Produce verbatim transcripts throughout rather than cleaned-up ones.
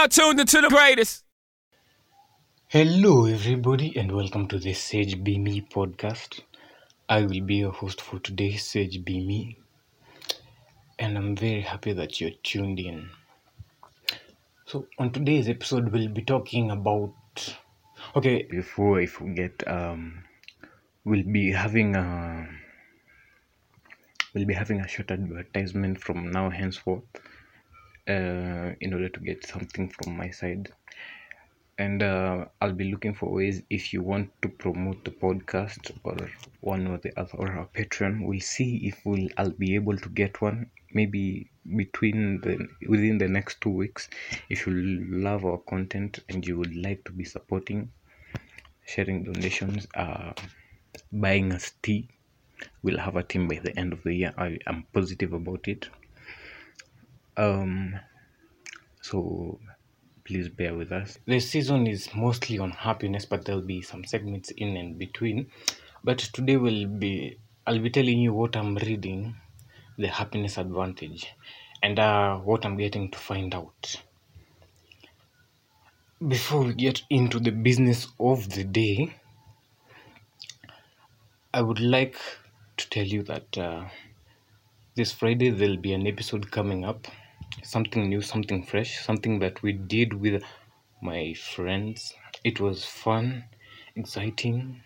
now tuned into the greatest. Hello everybody and welcome to the Sage Be Me podcast. I will be your host for today, Sage Be Me. And I'm very happy that you're tuned in. So on today's episode, we'll be talking about... Okay, before I forget, um, we'll be having a... We'll be having a short advertisement from now henceforth uh, in order to get something from my side. And uh, I'll be looking for ways if you want to promote the podcast or one or the other or our Patreon. We'll see if we'll I'll be able to get one maybe between the within the next two weeks. If you love our content and you would like to be supporting, sharing donations, uh, buying us tea, we'll have a team by the end of the year. I am positive about it. Um. So. Please bear with us. The season is mostly on happiness, but there'll be some segments in and between. But today will be I'll be telling you what I'm reading, The Happiness Advantage, and uh, what I'm getting to find out. Before we get into the business of the day, I would like to tell you that uh, this Friday there'll be an episode coming up. Something new, something fresh, something that we did with my friends. It was fun, exciting.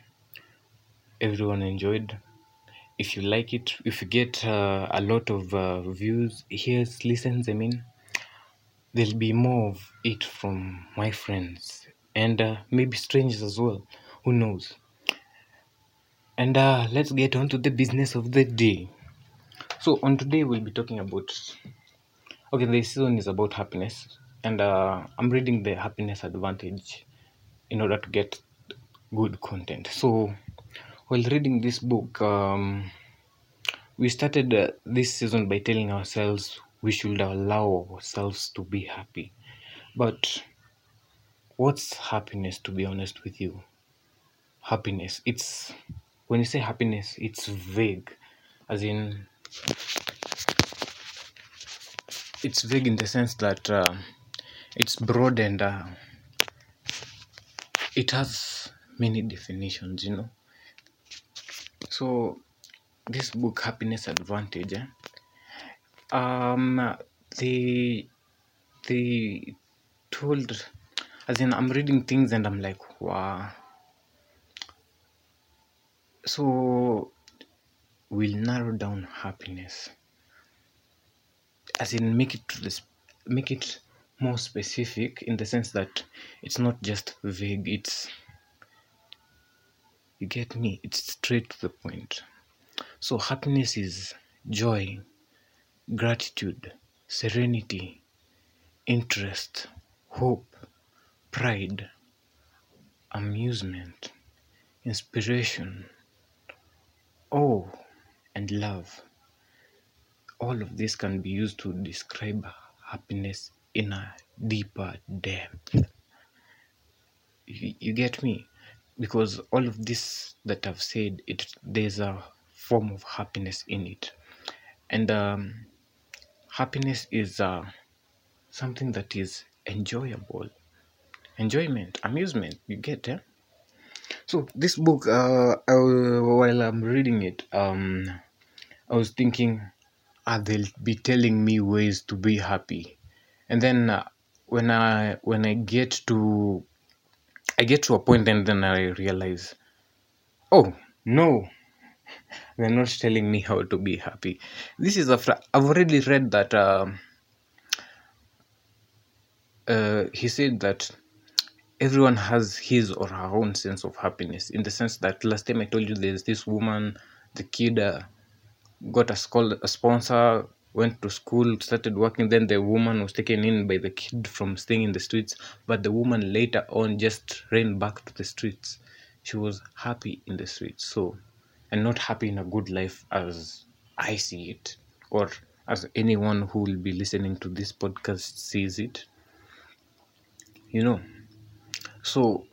Everyone enjoyed. If you like it, if you get uh, a lot of uh, views, hears, listens, I mean, there'll be more of it from my friends and uh, maybe strangers as well. Who knows? And uh, let's get on to the business of the day. So on today, we'll be talking about... Okay, the season is about happiness, and uh, I'm reading The Happiness Advantage in order to get good content. So, while reading this book, um, we started uh, this season by telling ourselves we should allow ourselves to be happy. But what's happiness, to be honest with you? Happiness, it's, when you say happiness, it's vague, as in... It's vague in the sense that uh, it's broad and uh, it has many definitions, you know. So, this book, Happiness Advantage, eh? um, they, they told, as in I'm reading things and I'm like, wow. So, we'll narrow down happiness. As in, make it to this, make it more specific in the sense that it's not just vague. It's, you get me. It's straight to the point. So happiness is joy, gratitude, serenity, interest, hope, pride, amusement, inspiration, awe, and love. All of this can be used to describe happiness in a deeper depth. You, you get me? Because all of this that I've said, it there's a form of happiness in it. And um, happiness is uh, something that is enjoyable. Enjoyment, amusement, you get it? Eh? So this book, uh, I, while I'm reading it, um, I was thinking... Uh, they'll be telling me ways to be happy, and then uh, when I when I get to I get to a point and then I realize, oh no, they're not telling me how to be happy. This is a fra- I've already read that uh, uh, he said that everyone has his or her own sense of happiness, in the sense that last time I told you there's this woman, the kid. Uh, got a, school, a sponsor, went to school, started working, then the woman was taken in by the kid from staying in the streets, but the woman later on just ran back to the streets. She was happy in the streets, so, and not happy in a good life as I see it, or as anyone who will be listening to this podcast sees it, you know. So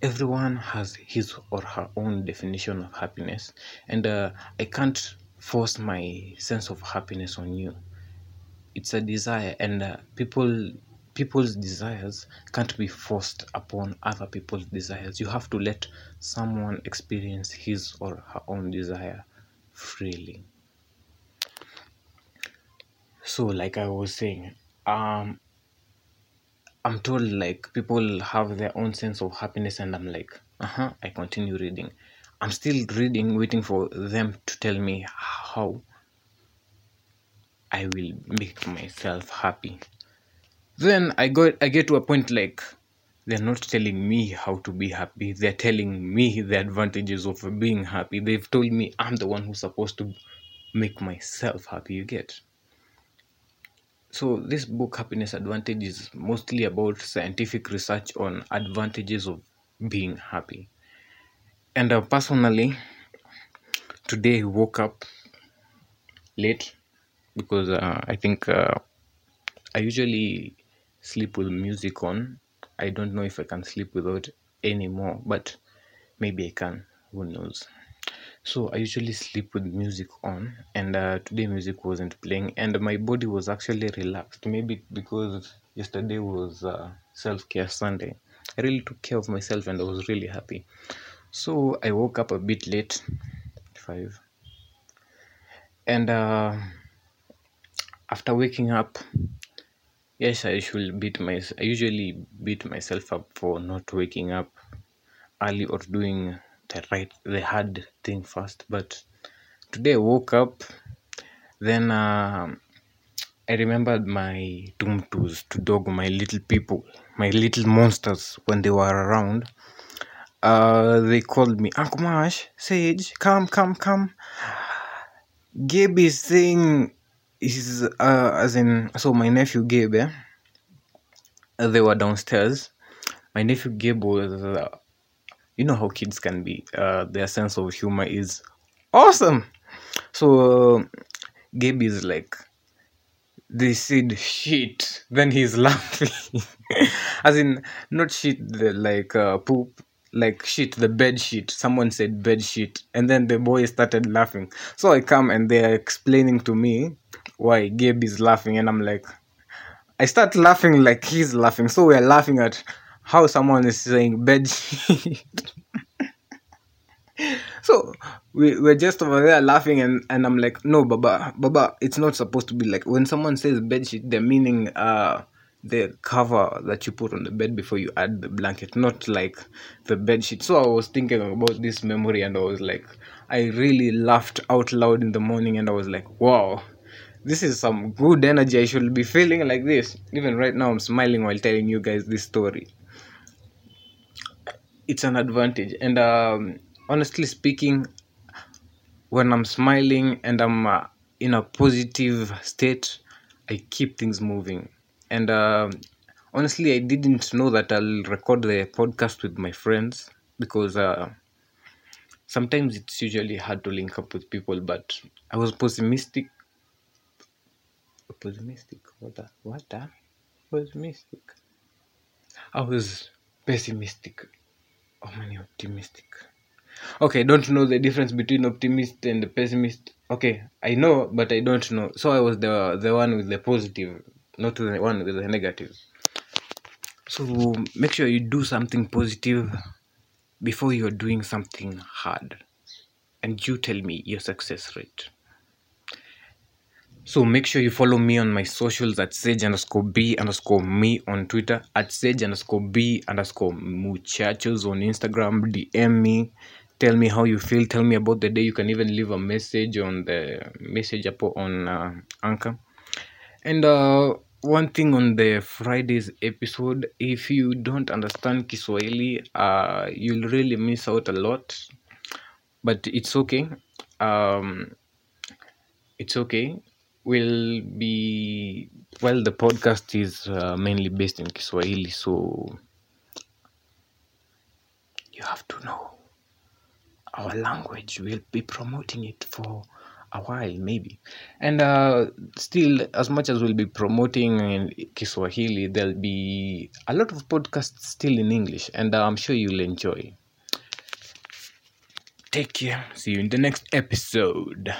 everyone has his or her own definition of happiness, and uh, I can't force my sense of happiness on you. It's a desire, and uh, people people's desires can't be forced upon other people's desires. You have to let someone experience his or her own desire freely. So like I was saying, um I'm told like people have their own sense of happiness, and I'm like, uh-huh, I continue reading. I'm still reading, waiting for them to tell me how I will make myself happy. Then I got I get to a point like, they're not telling me how to be happy. They're telling me the advantages of being happy. They've told me I'm the one who's supposed to make myself happy, you get? So this book, Happiness Advantage, is mostly about scientific research on advantages of being happy. And uh, personally, today I woke up late because uh, I think uh, I usually sleep with music on. I don't know if I can sleep without anymore, but maybe I can, who knows. So I usually sleep with music on, and uh, today music wasn't playing, and my body was actually relaxed. Maybe because yesterday was uh, self-care Sunday. I really took care of myself and I was really happy. So I woke up a bit late, five, and uh, after waking up, yes, I should beat my. I usually beat myself up for not waking up early or doing the right, the hard thing first. But today I woke up, then uh, I remembered my tumtus, to dog, my little people, my little monsters when they were around. Uh, they called me, Uncle Marsh, Sage, come, come, come. Gabe's thing is, uh, as in, so my nephew Gabe, eh? They were downstairs. My nephew Gabe was, uh, you know how kids can be, uh, their sense of humor is awesome. So, uh, Gabe is like, they said shit, then he's laughing. As in, not shit, like uh, poop. Like shit, the bed sheet. Someone said bed sheet, and then the boy started laughing. So I come and they are explaining to me why Gabe is laughing, and I'm like, I start laughing like he's laughing. So we are laughing at how someone is saying bed sheet. So we we're just over there laughing, and, and I'm like, no, Baba, Baba, it's not supposed to be like when someone says bed sheet, they're meaning uh. the cover that you put on the bed before you add the blanket, not like the bed sheet. So I was thinking about this memory, and I was like, I really laughed out loud in the morning, and I was like, wow, this is some good energy. I should be feeling like this. Even right now, I'm smiling while telling you guys this story. It's an advantage. And um, honestly speaking, when I'm smiling and I'm uh, in a positive state, I keep things moving. And uh, honestly, I didn't know that I'll record the podcast with my friends because uh, sometimes it's usually hard to link up with people. But I was pessimistic. Pessimistic? What? The, what? The? Pessimistic. I was pessimistic. Oh, man, optimistic. Okay, don't know the difference between optimist and the pessimist. Okay, I know, but I don't know. So I was the the one with the positive, not the one with the negative. So make sure you do something positive before you're doing something hard. And you tell me your success rate. So make sure you follow me on my socials at sage underscore B underscore me on Twitter, at sage underscore B underscore muchachos on Instagram. D M me. Tell me how you feel. Tell me about the day. You can even leave a message on the message app on uh, Anchor. And uh, one thing on the Friday's episode, if you don't understand Kiswahili, uh, you'll really miss out a lot. But it's okay. Um, it's okay. We'll be... Well, the podcast is uh, mainly based in Kiswahili, so... You have to know our language. We'll be promoting it for a while, maybe. And uh, still, as much as we'll be promoting in Kiswahili, there'll be a lot of podcasts still in English, and uh, I'm sure you'll enjoy. Take care. See you in the next episode.